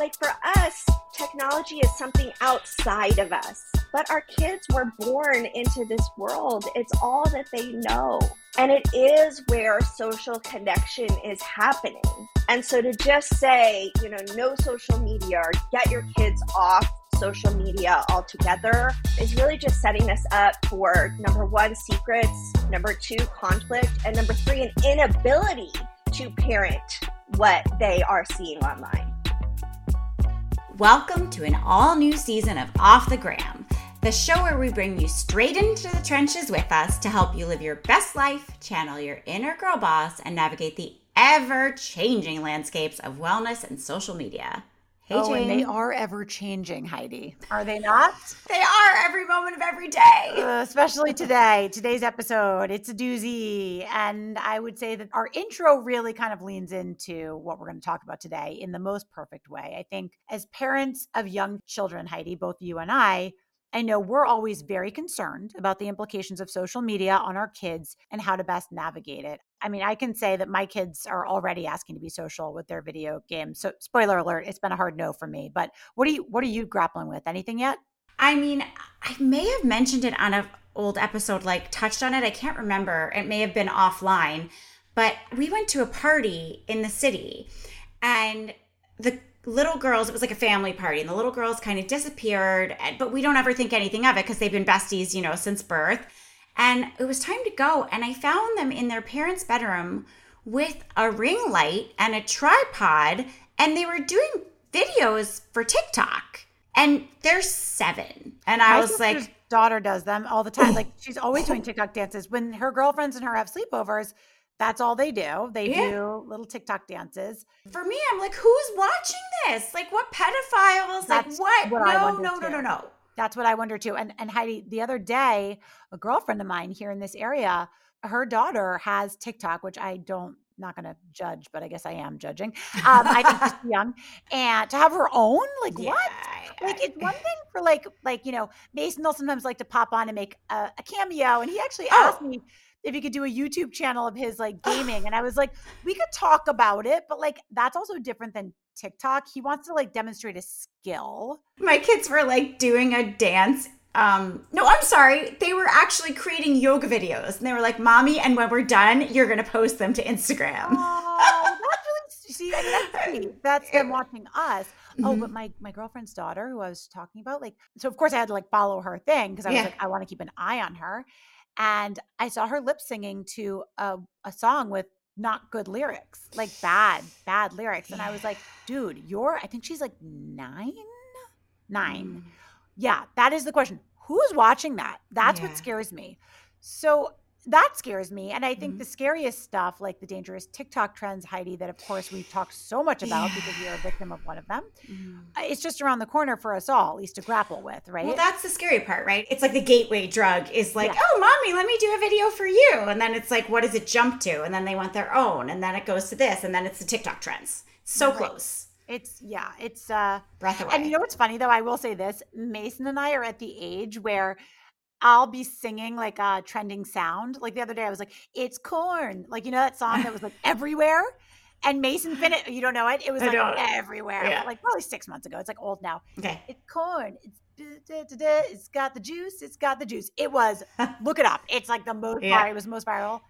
Like for us, technology is something outside of us, but our kids were born into this world. It's all that they know. And it is where social connection is happening. And so to just say, you know, no social media or get your kids off social media altogether is really just setting us up for 1, secrets, 2, conflict, and 3, an inability to parent what they are seeing online. Welcome to an all-new season of Off the Gram, the show where we bring you straight into the trenches with us to help you live your best life, channel your inner girl boss, and navigate the ever-changing landscapes of wellness and social media. Hey, and they are ever-changing, Heidi. Are they not? They are every moment of every day. Especially today, today's episode. It's a doozy. And I would say that our intro really kind of leans into what we're going to talk about today in the most perfect way. I think as parents of young children, Heidi, both you and I know we're always very concerned about the implications of social media on our kids and how to best navigate it. I mean, I can say that my kids are already asking to be social with their video games. So spoiler alert, it's been a hard no for me. But what are you grappling with? Anything yet? I mean, I may have mentioned it on an old episode, like touched on it. I can't remember. It may have been offline. But we went to a party in the city and the little girls, it was like a family party, and the little girls kind of disappeared. But we don't ever think anything of it because they've been besties, you know, since birth. And it was time to go, and I found them in their parents' bedroom with a ring light and a tripod, and they were doing videos for TikTok. And they're 7. And I was like, my daughter does them all the time. Like, she's always doing TikTok dances. When her girlfriends and her have sleepovers, that's all they do. They do little TikTok dances. For me, I'm like, who's watching this? Like, what pedophiles? That's like, what? No. That's what I wonder too. And Heidi, the other day, a girlfriend of mine here in this area, her daughter has TikTok, which not going to judge, but I guess I am judging. I think she's young. And to have her own, like what? Like it's one thing for like, you know, Mason will sometimes like to pop on and make a cameo. And he actually asked me if he could do a YouTube channel of his like gaming. And I was like, we could talk about it, but like, that's also different than TikTok. He wants to like demonstrate a skill. My kids were like doing a dance. No, I'm sorry. They were actually creating yoga videos and they were like, mommy, and when we're done, you're going to post them to Instagram. Oh, that's them watching us. Mm-hmm. Oh, but my girlfriend's daughter who I was talking about, like, so of course I had to like follow her thing because I was like, I want to keep an eye on her. And I saw her lip singing to a song with not good lyrics, like bad lyrics. And I was like, dude, I think she's like 9. Mm. Yeah, that is the question. Who's watching that? That's what scares me. So that scares me. And I think the scariest stuff, like the dangerous TikTok trends, Heidi, that of course we've talked so much about because you're a victim of one of them. Mm. It's just around the corner for us all, at least to grapple with, right? Well, that's the scary part, right? It's like the gateway drug is like, oh, mommy, let me do a video for you. And then it's like, what does it jump to? And then they want their own. And then it goes to this. And then it's the TikTok trends. So close. It's breath away. And you know what's funny though? I will say this, Mason and I are at the age where I'll be singing like a trending sound. Like the other day I was like, it's corn. Like, you know, that song that was like everywhere and Mason finished. You don't know it. It was like everywhere. Yeah. Like probably 6 months ago. It's like old now. Okay. It's corn. It's got the juice. It's got the juice. It was, look it up. It's like the most viral. It was most viral.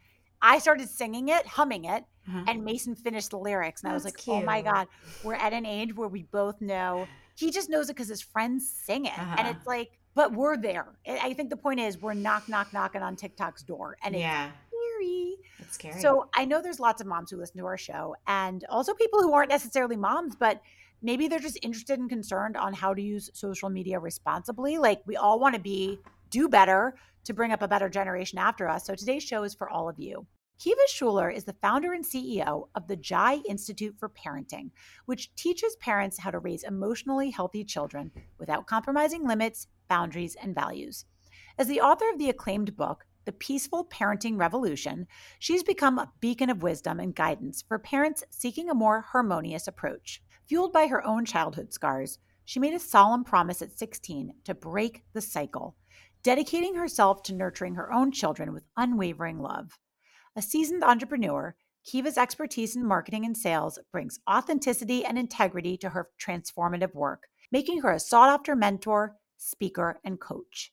I started singing it, humming it, and Mason finished the lyrics. And I was like, cute. Oh my God, we're at an age where we both know. He just knows it because his friends sing it. And it's like, but we're there. I think the point is we're knocking on TikTok's door. And it's scary. It's scary. So I know there's lots of moms who listen to our show and also people who aren't necessarily moms, but maybe they're just interested and concerned on how to use social media responsibly. Like we all want to do better to bring up a better generation after us. So today's show is for all of you. Kiva Schuler is the founder and CEO of the Jai Institute for Parenting, which teaches parents how to raise emotionally healthy children without compromising limits, boundaries, and values. As the author of the acclaimed book, The Peaceful Parenting Revolution, she's become a beacon of wisdom and guidance for parents seeking a more harmonious approach. Fueled by her own childhood scars, she made a solemn promise at 16 to break the cycle, dedicating herself to nurturing her own children with unwavering love. A seasoned entrepreneur, Kiva's expertise in marketing and sales brings authenticity and integrity to her transformative work, making her a sought-after mentor, speaker, and coach.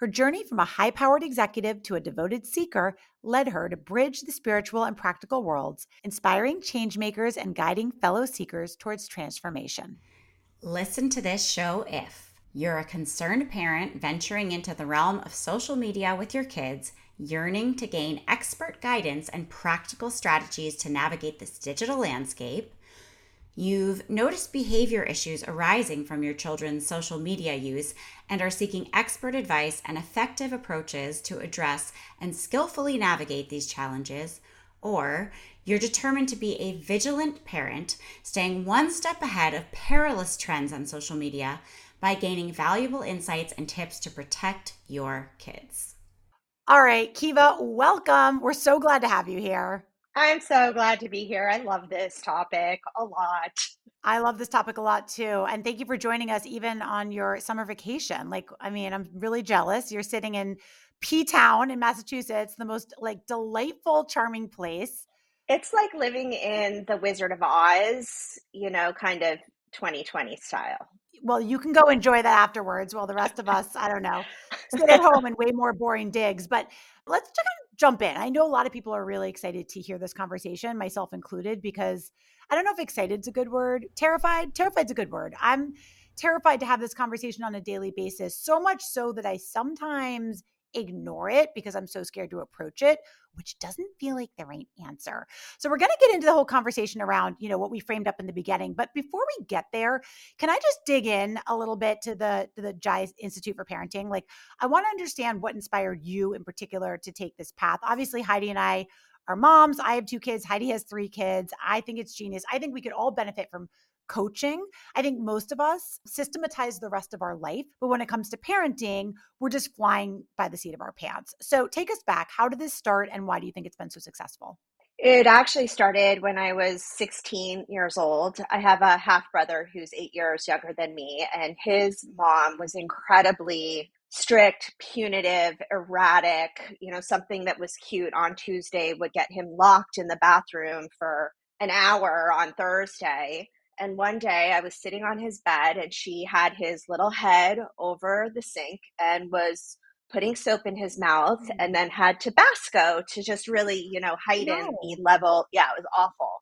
Her journey from a high-powered executive to a devoted seeker led her to bridge the spiritual and practical worlds, inspiring changemakers and guiding fellow seekers towards transformation. Listen to this show if you're a concerned parent venturing into the realm of social media with your kids, yearning to gain expert guidance and practical strategies to navigate this digital landscape. You've noticed behavior issues arising from your children's social media use and are seeking expert advice and effective approaches to address and skillfully navigate these challenges, or you're determined to be a vigilant parent, staying one step ahead of perilous trends on social media by gaining valuable insights and tips to protect your kids. All right, Kiva, welcome. We're so glad to have you here. I'm so glad to be here. I love this topic a lot. I love this topic a lot too. And thank you for joining us even on your summer vacation. I'm really jealous. You're sitting in P-Town in Massachusetts, the most delightful, charming place. It's like living in the Wizard of Oz, kind of 2020 style. Well, you can go enjoy that afterwards while the rest of us, I don't know, sit at home and way more boring digs. But let's just jump in. I know a lot of people are really excited to hear this conversation, myself included, because I don't know if excited's a good word. Terrified's a good word. I'm terrified to have this conversation on a daily basis, so much so that I sometimes ignore it because I'm so scared to approach it, which doesn't feel like the right answer. So we're going to get into the whole conversation around, what we framed up in the beginning. But before we get there, can I just dig in a little bit to the Jai Institute for Parenting? I want to understand what inspired you in particular to take this path. Obviously, Heidi and I are moms. I have 2 kids. Heidi has 3 kids. I think it's genius. I think we could all benefit from coaching. I think most of us systematize the rest of our life, but when it comes to parenting, we're just flying by the seat of our pants. So take us back. How did this start and why do you think it's been so successful? It actually started when I was 16 years old. I have a half-brother who's 8 years younger than me, and his mom was incredibly strict, punitive, erratic. Something that was cute on Tuesday would get him locked in the bathroom for an hour on Thursday. And one day I was sitting on his bed and she had his little head over the sink and was putting soap in his mouth and then had Tabasco to just really, heighten the level. Yeah, it was awful.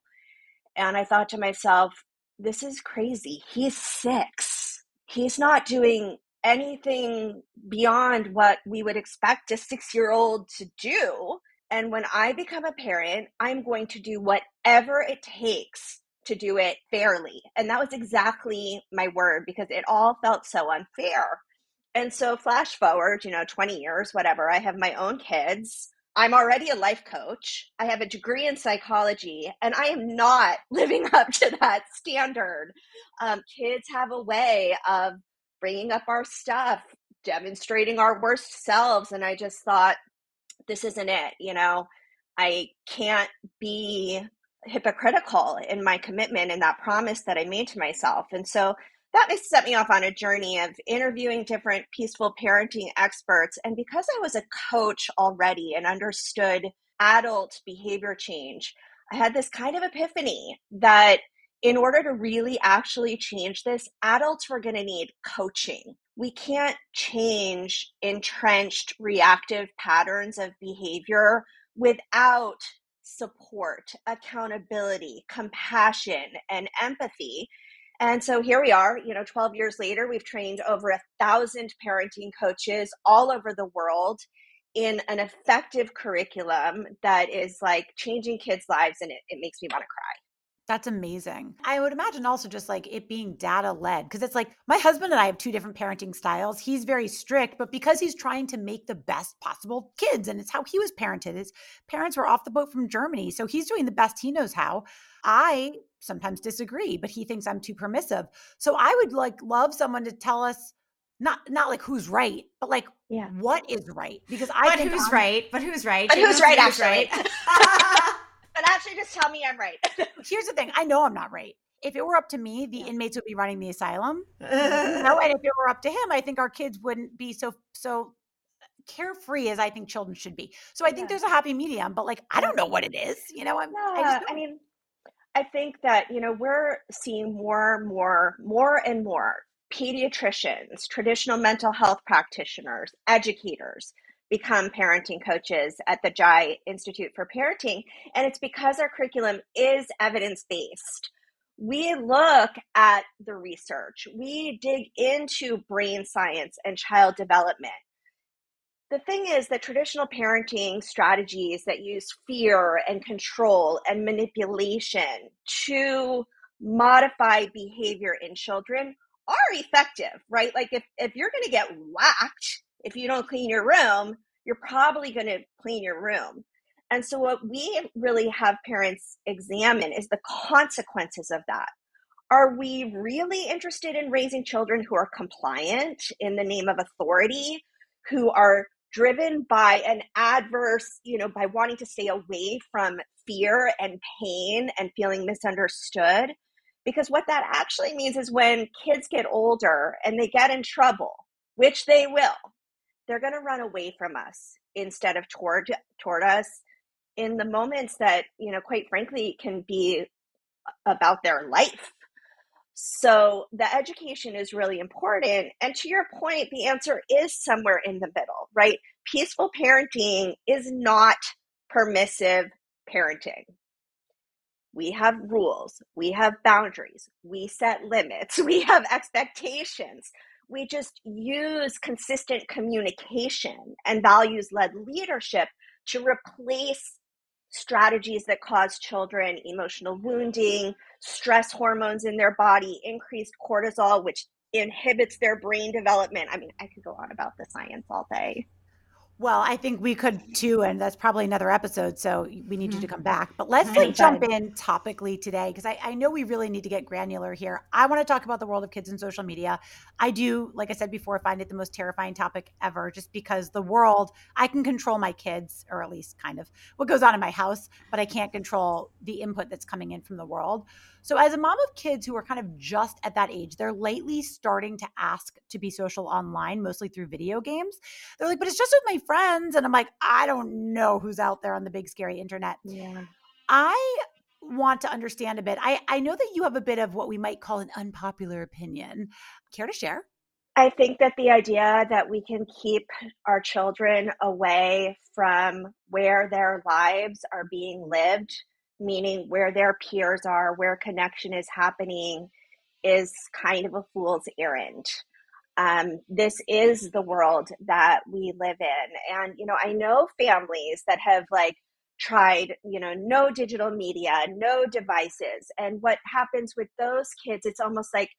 And I thought to myself, this is crazy. He's 6. He's not doing anything beyond what we would expect a 6-year-old to do. And when I become a parent, I'm going to do whatever it takes to do it fairly. And that was exactly my word, because it all felt so unfair. And so flash forward, 20 years, whatever, I have my own kids. I'm already a life coach. I have a degree in psychology, and I am not living up to that standard. Kids have a way of bringing up our stuff, demonstrating our worst selves. And I just thought, this isn't it. I can't be hypocritical in my commitment and that promise that I made to myself. And so that set me off on a journey of interviewing different peaceful parenting experts. And because I was a coach already and understood adult behavior change, I had this kind of epiphany that in order to really actually change this, adults were going to need coaching. We can't change entrenched reactive patterns of behavior without support, accountability, compassion, and empathy. And so here we are, 12 years later, we've trained over 1,000 parenting coaches all over the world in an effective curriculum that is changing kids' lives. And it makes me want to cry. That's amazing. I would imagine also just it being data led, because it's my husband and I have 2 different parenting styles. He's very strict, but because he's trying to make the best possible kids, and it's how he was parented. His parents were off the boat from Germany, so he's doing the best he knows how. I sometimes disagree, but he thinks I'm too permissive. So I would love someone to tell us not who's right, but what is right, because who's right. But actually, just tell me I'm right. Here's the thing. I know I'm not right. If it were up to me, the inmates would be running the asylum. And if it were up to him, I think our kids wouldn't be so carefree as I think children should be. So I think there's a happy medium, but like, I don't know what it is, you know, I think that, you know, we're seeing more and more pediatricians, traditional mental health practitioners, educators become parenting coaches at the Jai Institute for Parenting. And it's because our curriculum is evidence-based. We look at the research. We dig into brain science and child development. The thing is that traditional parenting strategies that use fear and control and manipulation to modify behavior in children are effective, right? Like if you're going to get whacked, if you don't clean your room, you're probably going to clean your room. And so what we really have parents examine is the consequences of that. Are we really interested in raising children who are compliant in the name of authority, who are driven by an adverse, you know, by wanting to stay away from fear and pain and feeling misunderstood? Because what that actually means is when kids get older and they get in trouble, which they will, they're going to run away from us instead of toward us in the moments that, you know, quite frankly, can be about their life. So the education is really important. And to your point, the answer is somewhere in the middle, right? Peaceful parenting is not permissive parenting. We have rules, we have boundaries, we set limits, we have expectations. We just use consistent communication and values-led leadership to replace strategies that cause children emotional wounding, stress hormones in their body, increased cortisol, which inhibits their brain development. I mean, I could go on about the science all day. Well, I think we could too, and that's probably another episode, so we need you to come back. But let's jump in topically today, because I know we really need to get granular here. I want to talk about the world of kids and social media. I do, like I said before, find it the most terrifying topic ever, just because the world, I can control my kids, or at least kind of what goes on in my house, but I can't control the input that's coming in from the world. So as a mom of kids who are kind of just at that age, they're lately starting to ask to be social online, mostly through video games. They're like, but it's just with my friends. And I'm like, I don't know who's out there on the big, scary internet. Yeah. I want to understand a bit. I know that you have a bit of what we might call an unpopular opinion. Care to share? I think that the idea that we can keep our children away from where their lives are being lived, meaning where their peers are, where connection is happening, is kind of a fool's errand. This is the world that we live in. And, you know, I know families that have like tried, you know, no digital media, no devices. And what happens with those kids, it's almost like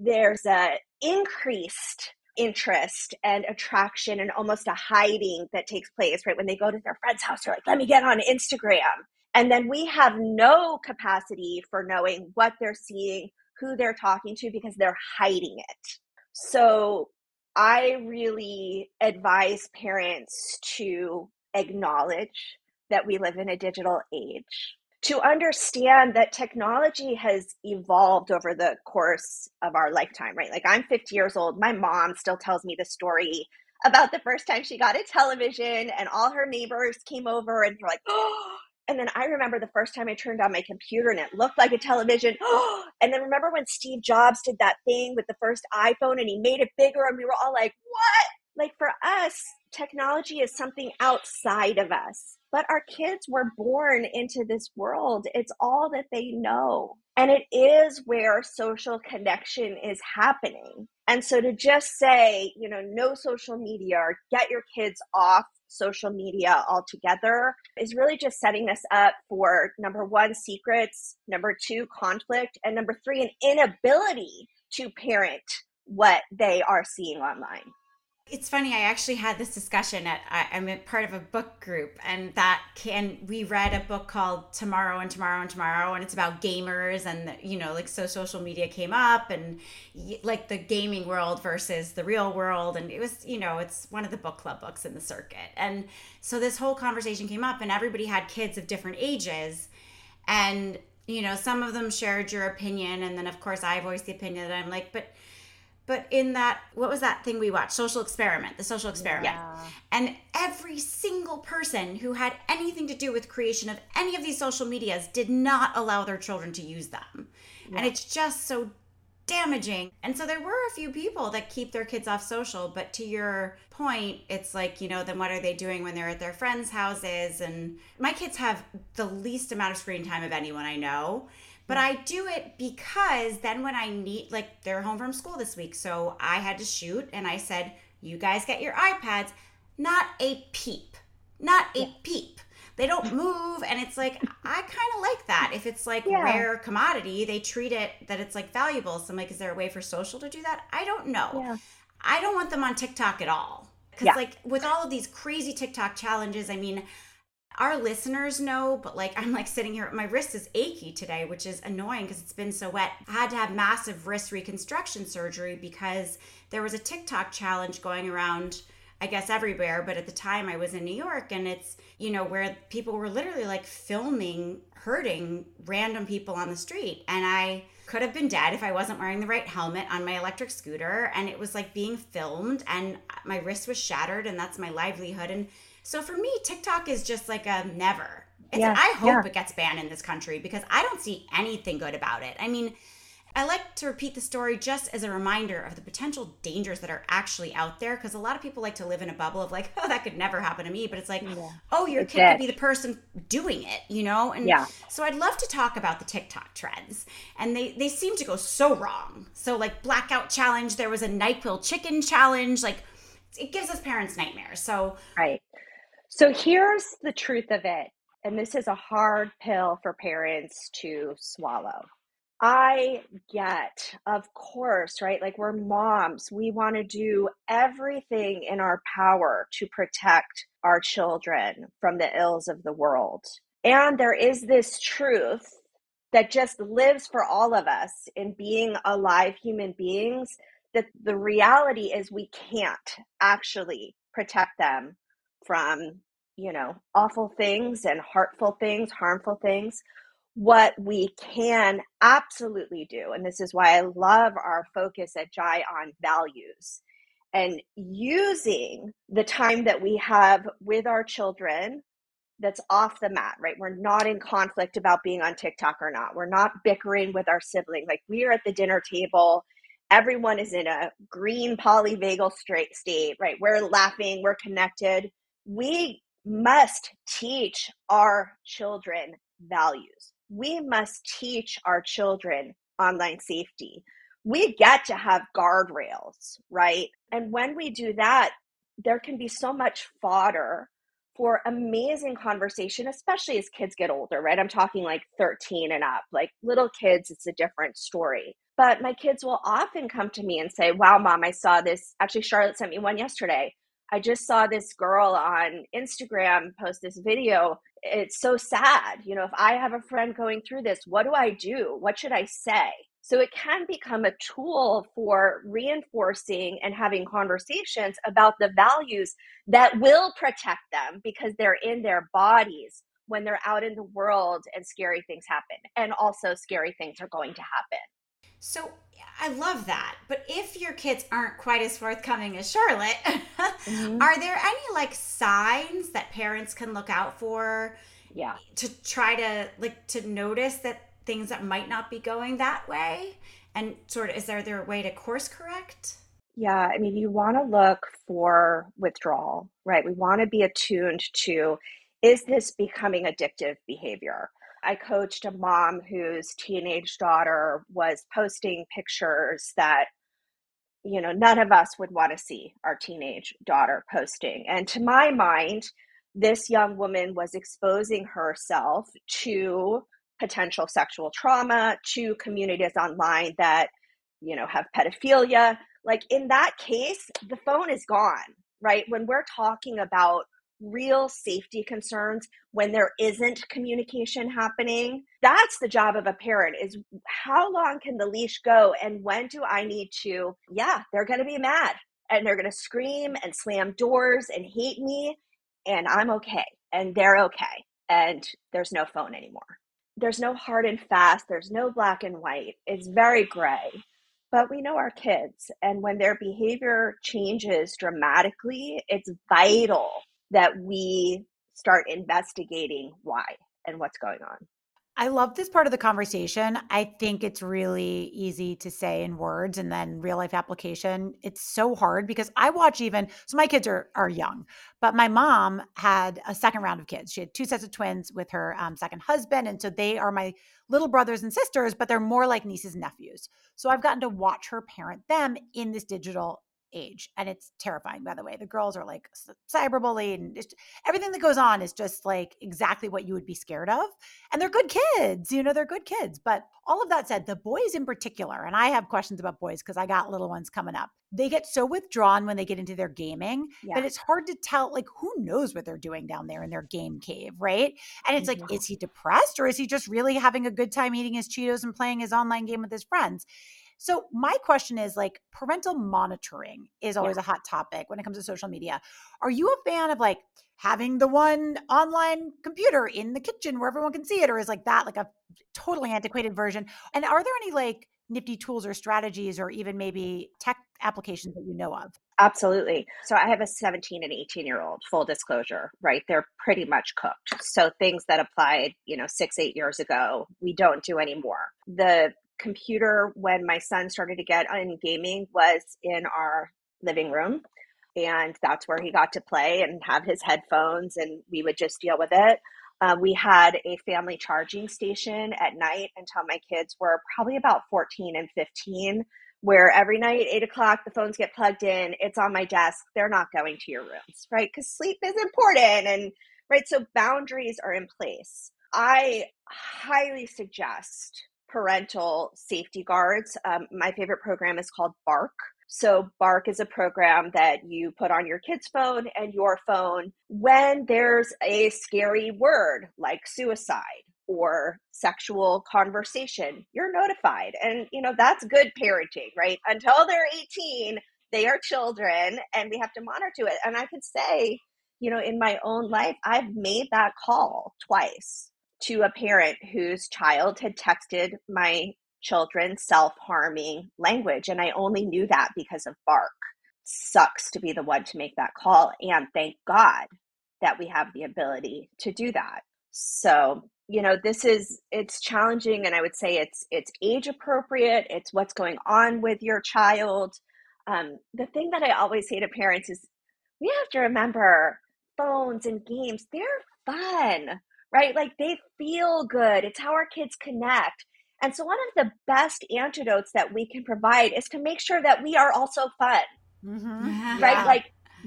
there's an increased interest and attraction and almost a hiding that takes place, right? When they go to their friend's house, they're like, let me get on Instagram. And then we have no capacity for knowing what they're seeing, who they're talking to, because they're hiding it. So I really advise parents to acknowledge that we live in a digital age, to understand that technology has evolved over the course of our lifetime, right? Like I'm 50 years old. My mom still tells me the story about the first time she got a television and all her neighbors came over and they're like, oh. And then I remember the first time I turned on my computer and it looked like a television. And then remember when Steve Jobs did that thing with the first iPhone and he made it bigger and we were all like, what? Like for us, technology is something outside of us. But our kids were born into this world. It's all that they know. And it is where social connection is happening. And so to just say, you know, no social media or get your kids off social media altogether is really just setting us up for 1, secrets, 2, conflict, and 3, an inability to parent what they are seeing online. It's funny, I actually had this discussion at, I'm a part of a book group and we read a book called Tomorrow and Tomorrow and Tomorrow, and it's about gamers and, you know, like, so social media came up and like the gaming world versus the real world. And it was, you know, it's one of the book club books in the circuit. And so this whole conversation came up and everybody had kids of different ages and, you know, some of them shared your opinion. And then of course I voiced the opinion that I'm like, but But in that, what was that thing we watched? The Social Experiment. Yeah. And every single person who had anything to do with creation of any of these social medias did not allow their children to use them. Yeah. And it's just so damaging. And so there were a few people that keep their kids off social, but to your point, it's like, you know, then what are they doing when they're at their friends' houses? And my kids have the least amount of screen time of anyone I know. But I do it because then when I need, like, they're home from school this week, so I had to shoot, and I said, you guys get your iPads, not a peep, not a peep. They don't move, and it's like, I kind of like that. If it's like rare commodity, they treat it that it's like valuable. So I'm like, is there a way for social to do that? I don't know. Yeah. I don't want them on TikTok at all. Because like with all of these crazy TikTok challenges, I mean, our listeners know, but like I'm like sitting here, my wrist is achy today, which is annoying because it's been so wet. I had to have massive wrist reconstruction surgery because there was a TikTok challenge going around, I guess everywhere, but at the time I was in New York, and it's, you know, where people were literally like filming, hurting random people on the street. And I could have been dead if I wasn't wearing the right helmet on my electric scooter, and it was like being filmed, and my wrist was shattered, and that's my livelihood. And so for me, TikTok is just like a never. I hope it gets banned in this country because I don't see anything good about it. I mean, I like to repeat the story just as a reminder of the potential dangers that are actually out there, because a lot of people like to live in a bubble of like, oh, that could never happen to me. But it's like, oh, your kid could be the person doing it, you know? And so I'd love to talk about the TikTok trends. And they seem to go so wrong. So like blackout challenge, there was a NyQuil chicken challenge. Like it gives us parents nightmares. So right. So here's the truth of it, and this is a hard pill for parents to swallow. I get, of course, right? Like we're moms, we want to do everything in our power to protect our children from the ills of the world. And there is this truth that just lives for all of us in being alive human beings, that the reality is we can't actually protect them from, you know, awful things and hurtful things, harmful things. What we can absolutely do, and this is why I love our focus at Jai on values and using the time that we have with our children that's off the mat, right? We're not in conflict about being on TikTok or not. We're not bickering with our siblings. Like we are at the dinner table. Everyone is in a green polyvagal state, right? We're laughing, we're connected. We must teach our children values. We must teach our children online safety. We get to have guardrails, right? And when we do that, there can be so much fodder for amazing conversation, especially as kids get older, right? I'm talking like 13 and up, like little kids, it's a different story. But my kids will often come to me and say, wow, mom, I saw this. Actually, Charlotte sent me one yesterday. I just saw this girl on Instagram post this video. It's so sad. You know, if I have a friend going through this, what do I do? What should I say? So it can become a tool for reinforcing and having conversations about the values that will protect them because they're in their bodies when they're out in the world and scary things happen. And also scary things are going to happen. So I love that. But if your kids aren't quite as forthcoming as Charlotte, mm-hmm. are there any like signs that parents can look out for to try to like to notice that things that might not be going that way? And sort of, is there a way to course correct? Yeah. I mean, you want to look for withdrawal, right? We want to be attuned to, is this becoming addictive behavior? I coached a mom whose teenage daughter was posting pictures that, you know, none of us would want to see our teenage daughter posting. And to my mind, this young woman was exposing herself to potential sexual trauma, to communities online that, you know, have pedophilia. Like in that case, the phone is gone, right? When we're talking about real safety concerns, when there isn't communication happening, that's the job of a parent, is how long can the leash go and when do I need to, they're going to be mad and they're going to scream and slam doors and hate me, and I'm okay and they're okay and there's no phone anymore. There's no hard and fast. There's no black and white. It's very gray. But we know our kids, and when their behavior changes dramatically, it's vital that we start investigating why and what's going on. I love this part of the conversation. I think it's really easy to say in words, and then real life application, it's so hard because I watch even, so my kids are young, but my mom had a second round of kids. She had two sets of twins with her second husband. And so they are my little brothers and sisters, but they're more like nieces and nephews. So I've gotten to watch her parent them in this digital age. And it's terrifying, by the way. The girls are like cyberbullied, and just, everything that goes on is just like exactly what you would be scared of. And they're good kids, they're good kids. But all of that said, the boys in particular, and I have questions about boys because I got little ones coming up. They get so withdrawn when they get into their gaming that it's hard to tell, like, who knows what they're doing down there in their game cave, right? And it's like, is he depressed or is he just really having a good time eating his Cheetos and playing his online game with his friends? So my question is, like, parental monitoring is always a hot topic when it comes to social media. Are you a fan of like having the one online computer in the kitchen where everyone can see it? Or is like that like a totally antiquated version? And are there any like nifty tools or strategies or even maybe tech applications that you know of? Absolutely. So I have a 17 and 18-year-old, full disclosure, right? They're pretty much cooked. So things that applied, 6-8 years ago, we don't do anymore. The computer, when my son started to get in gaming, was in our living room. And that's where he got to play and have his headphones, and we would just deal with it. We had a family charging station at night until my kids were probably about 14 and 15, where every night, 8 o'clock, the phones get plugged in, it's on my desk, they're not going to your rooms, right? Because sleep is important, and right, so boundaries are in place. I highly suggest parental safety guards. My favorite program is called Bark. So Bark is a program that you put on your kid's phone and your phone when there's a scary word like suicide or sexual conversation, you're notified. And, that's good parenting, right? Until they're 18, they are children and we have to monitor it. And I could say, in my own life, I've made that call twice to a parent whose child had texted my children self-harming language. And I only knew that because of Bark. Sucks to be the one to make that call. And thank God that we have the ability to do that. So, it's challenging. And I would say it's age appropriate. It's what's going on with your child. The thing that I always say to parents is we have to remember phones and games, they're fun. Right? Like they feel good. It's how our kids connect. And so one of the best antidotes that we can provide is to make sure that we are also fun, right? Yeah. Like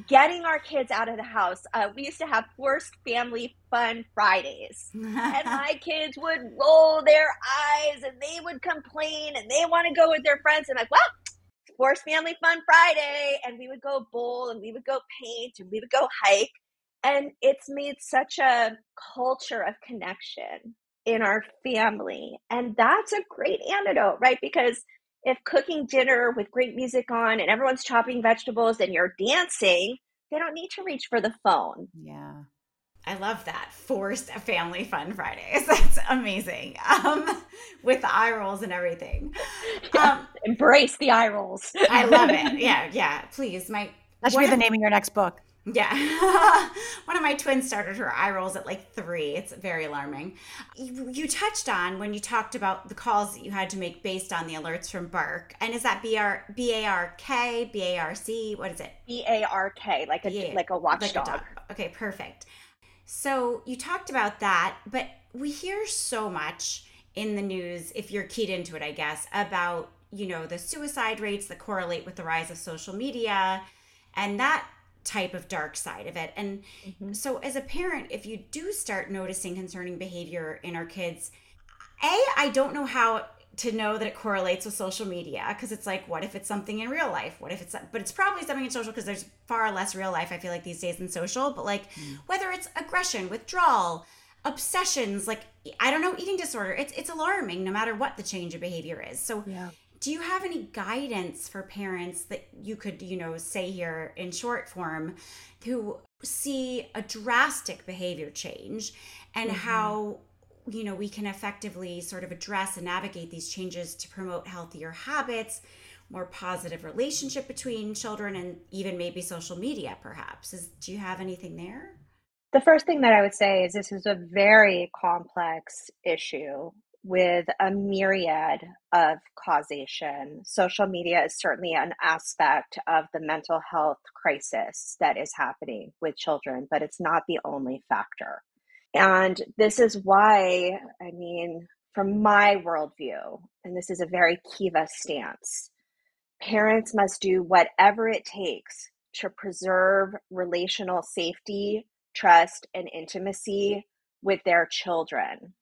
getting our kids out of the house. We used to have forced family fun Fridays and my kids would roll their eyes and they would complain and they want to go with their friends. And like, well, forced family fun Friday. And we would go bowl and we would go paint and we would go hike. And it's made such a culture of connection in our family. And that's a great antidote, right? Because if cooking dinner with great music on and everyone's chopping vegetables and you're dancing, they don't need to reach for the phone. Yeah. I love that. Forced family fun Fridays. That's amazing. With the eye rolls and everything. Embrace the eye rolls. I love it. Yeah. Yeah. Please. That should be the name of your next book. Yeah. One of my twins started her eye rolls at like 3. It's very alarming. You touched on when you talked about the calls that you had to make based on the alerts from Bark. And is that B-A-R-K, B-A-R-C? What is it? B-A-R-K, like a watchdog. Like okay, perfect. So you talked about that, but we hear so much in the news, if you're keyed into it, I guess, about, the suicide rates that correlate with the rise of social media and that type of dark side of it. And so as a parent, if you do start noticing concerning behavior in our kids, I don't know how to know that it correlates with social media, because it's like, what if it's something in real life? But it's probably something in social, because there's far less real life, I feel like, these days than social. But like whether it's aggression, withdrawal, obsessions, like, I don't know, eating disorder, it's alarming no matter what the change of behavior is. So do you have any guidance for parents that you could, say here in short form, who see a drastic behavior change and how, we can effectively sort of address and navigate these changes to promote healthier habits more positive relationship between children and even maybe social media, perhaps? Do you have anything there? The first thing that I would say is this is a very complex issue with a myriad of causation. Social media is certainly an aspect of the mental health crisis that is happening with children, but it's not the only factor. And this is why, I mean, from my worldview, and this is a very Kiva stance, parents must do whatever it takes to preserve relational safety, trust, and intimacy with their children.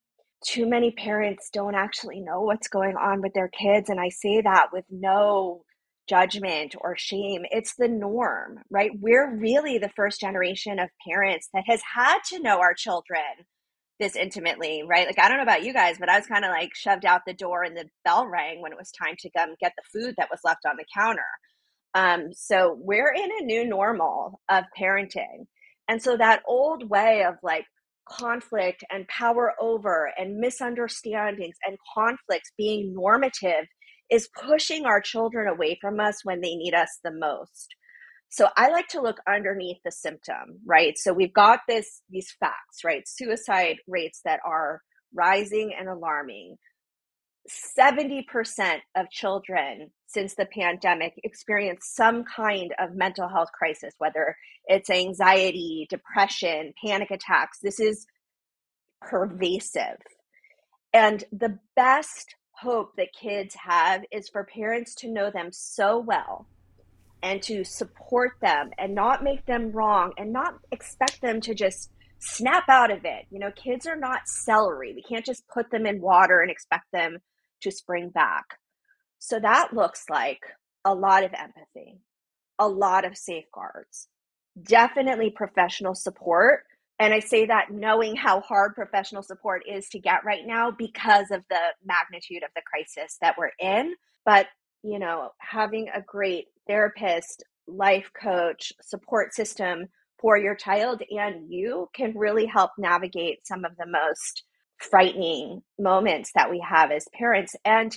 Too many parents don't actually know what's going on with their kids. And I say that with no judgment or shame. It's the norm, right? We're really the first generation of parents that has had to know our children this intimately, right? Like, I don't know about you guys, but I was kind of like shoved out the door and the bell rang when it was time to come get the food that was left on the counter. So we're in a new normal of parenting. And so that old way of like, conflict and power over and misunderstandings and conflicts being normative is pushing our children away from us when they need us the most. So I like to look underneath the symptom, right? So we've got these facts, right? Suicide rates that are rising and alarming. 70% of children since the pandemic experienced some kind of mental health crisis, whether it's anxiety, depression, panic attacks. This is pervasive. And the best hope that kids have is for parents to know them so well and to support them and not make them wrong and not expect them to just snap out of it. You know, kids are not celery. We can't just put them in water and expect them to spring back. So that looks like a lot of empathy, a lot of safeguards, definitely professional support. And I say that knowing how hard professional support is to get right now because of the magnitude of the crisis that we're in. But, you know, having a great therapist, life coach, support system for your child and you can really help navigate some of the most frightening moments that we have as parents. And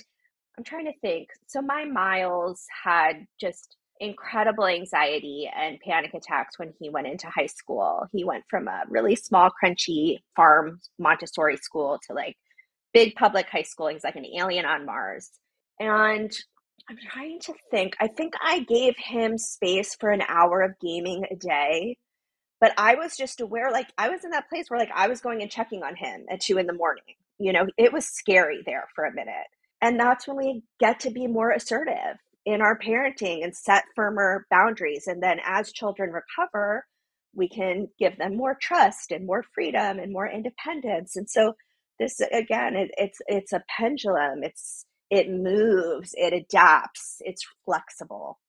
I'm trying to think. So my Miles had just incredible anxiety and panic attacks when he went into high school. He went from a really small, crunchy farm Montessori school to like big public high school. He's like an alien on Mars. And I'm trying to think. I think I gave him space for an hour of gaming a day. But I was just aware, like I was in that place where like I was going and checking on him at 2 a.m. You know, it was scary there for a minute. And that's when we get to be more assertive in our parenting and set firmer boundaries. And then as children recover, we can give them more trust and more freedom and more independence. And so this, again, it's a pendulum. It moves, it adapts, it's flexible.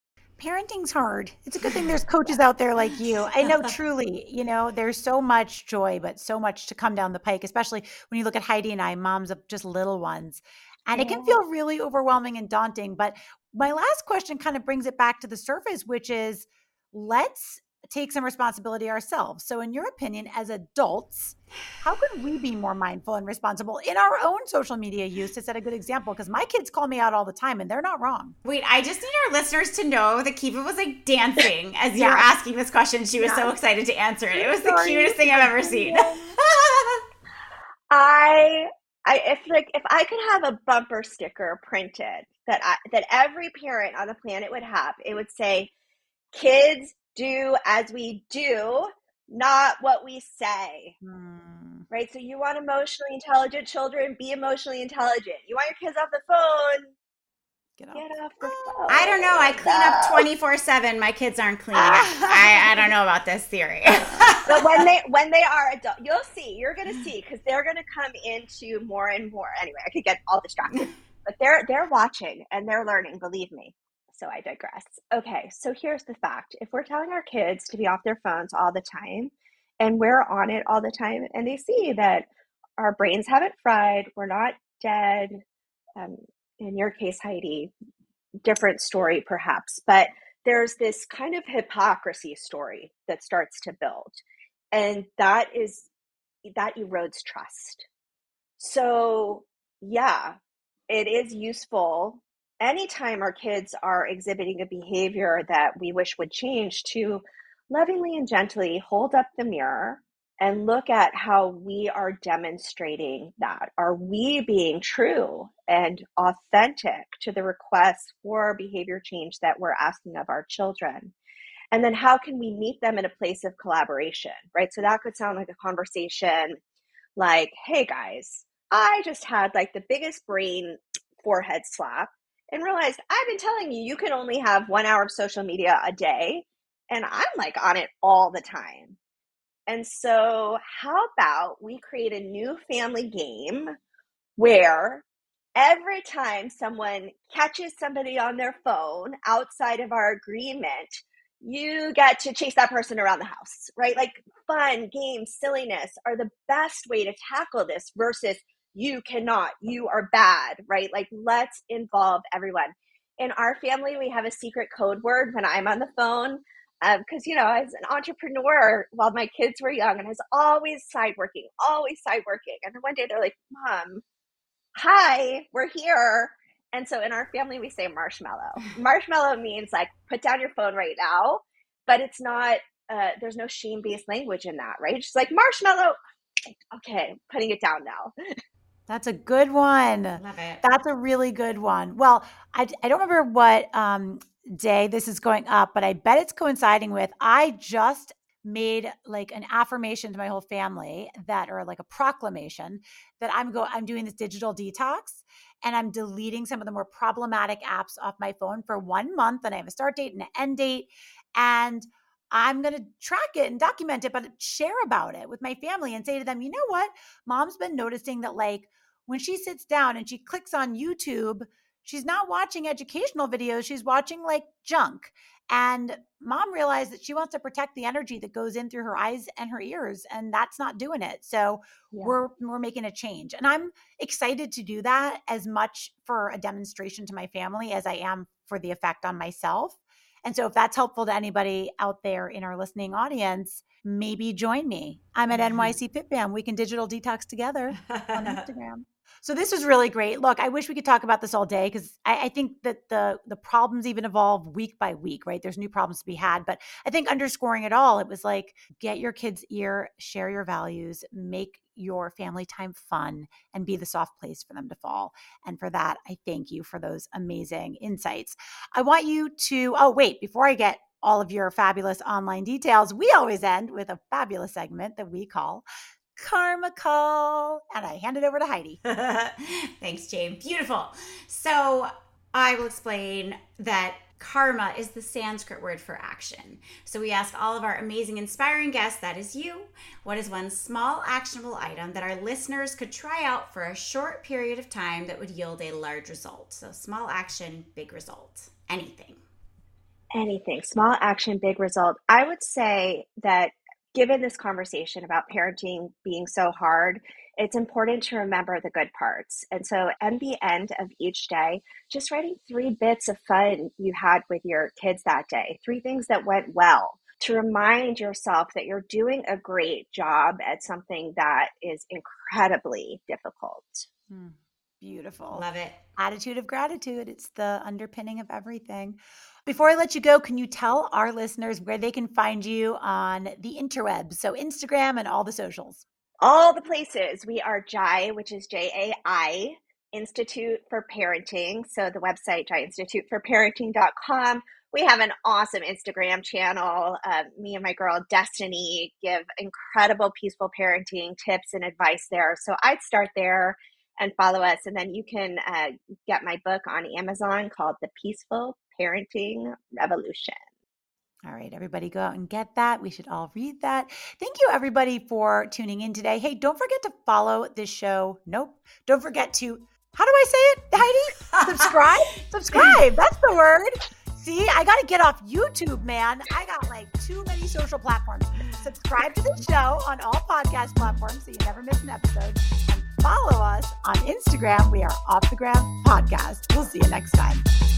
Parenting's hard. It's a good thing there's coaches out there like you. I know, truly, you know, there's so much joy, but so much to come down the pike, especially when you look at Heidi and I, moms of just little ones. And it can feel really overwhelming and daunting. But my last question kind of brings it back to the surface, which is let's take some responsibility ourselves. So in your opinion, as adults, how could we be more mindful and responsible in our own social media use to set a good example? Because my kids call me out all the time and they're not wrong. Wait, I just need our listeners to know that Kiva was like dancing as you were asking this question. She was so excited to answer it. It was the cutest thing I've ever seen. If I could have a bumper sticker printed that every parent on the planet would have, it would say, "Kids do as we do, not what we say." Right? So you want emotionally intelligent children, be emotionally intelligent. You want your kids off the phone, get off the phone. I don't know. I clean up 24/7. My kids aren't cleaning. I don't know about this theory. But when they are adult, you're going to see, because they're going to come into more and more. Anyway, I could get all distracted, but they're watching and they're learning, believe me. So I digress. Okay. So here's the fact. If we're telling our kids to be off their phones all the time and we're on it all the time and they see that our brains haven't fried, we're not dead. In your case, Heidi, different story perhaps, but there's this kind of hypocrisy story that starts to build. And that erodes trust. So yeah, it is useful anytime our kids are exhibiting a behavior that we wish would change, to lovingly and gently hold up the mirror and look at how we are demonstrating that. Are we being true and authentic to the requests for behavior change that we're asking of our children? And then how can we meet them in a place of collaboration, right? So that could sound like a conversation like, hey guys, I just had like the biggest brain forehead slap and realized I've been telling you, you can only have 1 hour of social media a day. And I'm like on it all the time. And so how about we create a new family game where every time someone catches somebody on their phone outside of our agreement, you get to chase that person around the house, right? Like fun, games, silliness are the best way to tackle this versus you cannot, you are bad, right? Like let's involve everyone. In our family, we have a secret code word when I'm on the phone because, you know, as an entrepreneur while my kids were young and I was always side working. And then one day they're like, Mom, hi, we're here. And so in our family, we say marshmallow. Marshmallow means like, put down your phone right now, but it's not, there's no shame-based language in that, right? It's just like marshmallow, okay, I'm putting it down now. That's a good one. Love it. That's a really good one. Well, I don't remember what day this is going up, but I bet it's coinciding with, I just made like an affirmation to my whole family that, or like a proclamation that I'm doing this digital detox and I'm deleting some of the more problematic apps off my phone for 1 month. And I have a start date and an end date. And I'm going to track it and document it, but share about it with my family and say to them, you know what? Mom's been noticing that like when she sits down and she clicks on YouTube, she's not watching educational videos. She's watching like junk. And Mom realized that she wants to protect the energy that goes in through her eyes and her ears, and that's not doing it. So yeah, we're making a change. And I'm excited to do that as much for a demonstration to my family as I am for the effect on myself. And so if that's helpful to anybody out there in our listening audience, maybe join me. I'm at NYC FitBam. We can digital detox together on Instagram. So this was really great. Look, I wish we could talk about this all day because I think that the problems even evolve week by week, right? There's new problems to be had. But I think underscoring it all, it was like, get your kids' ear, share your values, make your family time fun, and be the soft place for them to fall. And for that, I thank you for those amazing insights. I want you to, before I get all of your fabulous online details, we always end with a fabulous segment that we call Karma Call, and I hand it over to Heidi. Thanks, Jane. Beautiful. So I will explain that karma is the Sanskrit word for action. So we ask all of our amazing, inspiring guests, that is you, what is one small actionable item that our listeners could try out for a short period of time that would yield a large result? So small action, big result. Anything. Small action, big result. I would say that given this conversation about parenting being so hard, it's important to remember the good parts. And so at the end of each day, just writing 3 bits of fun you had with your kids that day, 3 things that went well, to remind yourself that you're doing a great job at something that is incredibly difficult. Beautiful. Love it. Attitude of gratitude. It's the underpinning of everything. Before I let you go, can you tell our listeners where they can find you on the interwebs? So Instagram and all the socials. All the places. We are Jai, which is Jai, Institute for Parenting. So the website, jaiinstituteforparenting.com. We have an awesome Instagram channel. Me and my girl, Destiny, give incredible peaceful parenting tips and advice there. So I'd start there and follow us. And then you can get my book on Amazon called The Peaceful Parenting Revolution. All right, everybody go out and get that. We should all read that. Thank you, everybody, for tuning in today. Hey, don't forget to follow this show. Nope. Don't forget to, how do I say it, Heidi? Subscribe. That's the word. See, I got to get off YouTube, man. I got like too many social platforms. Subscribe to the show on all podcast platforms so you never miss an episode. And follow us on Instagram. We are Off the Gram Podcast. We'll see you next time.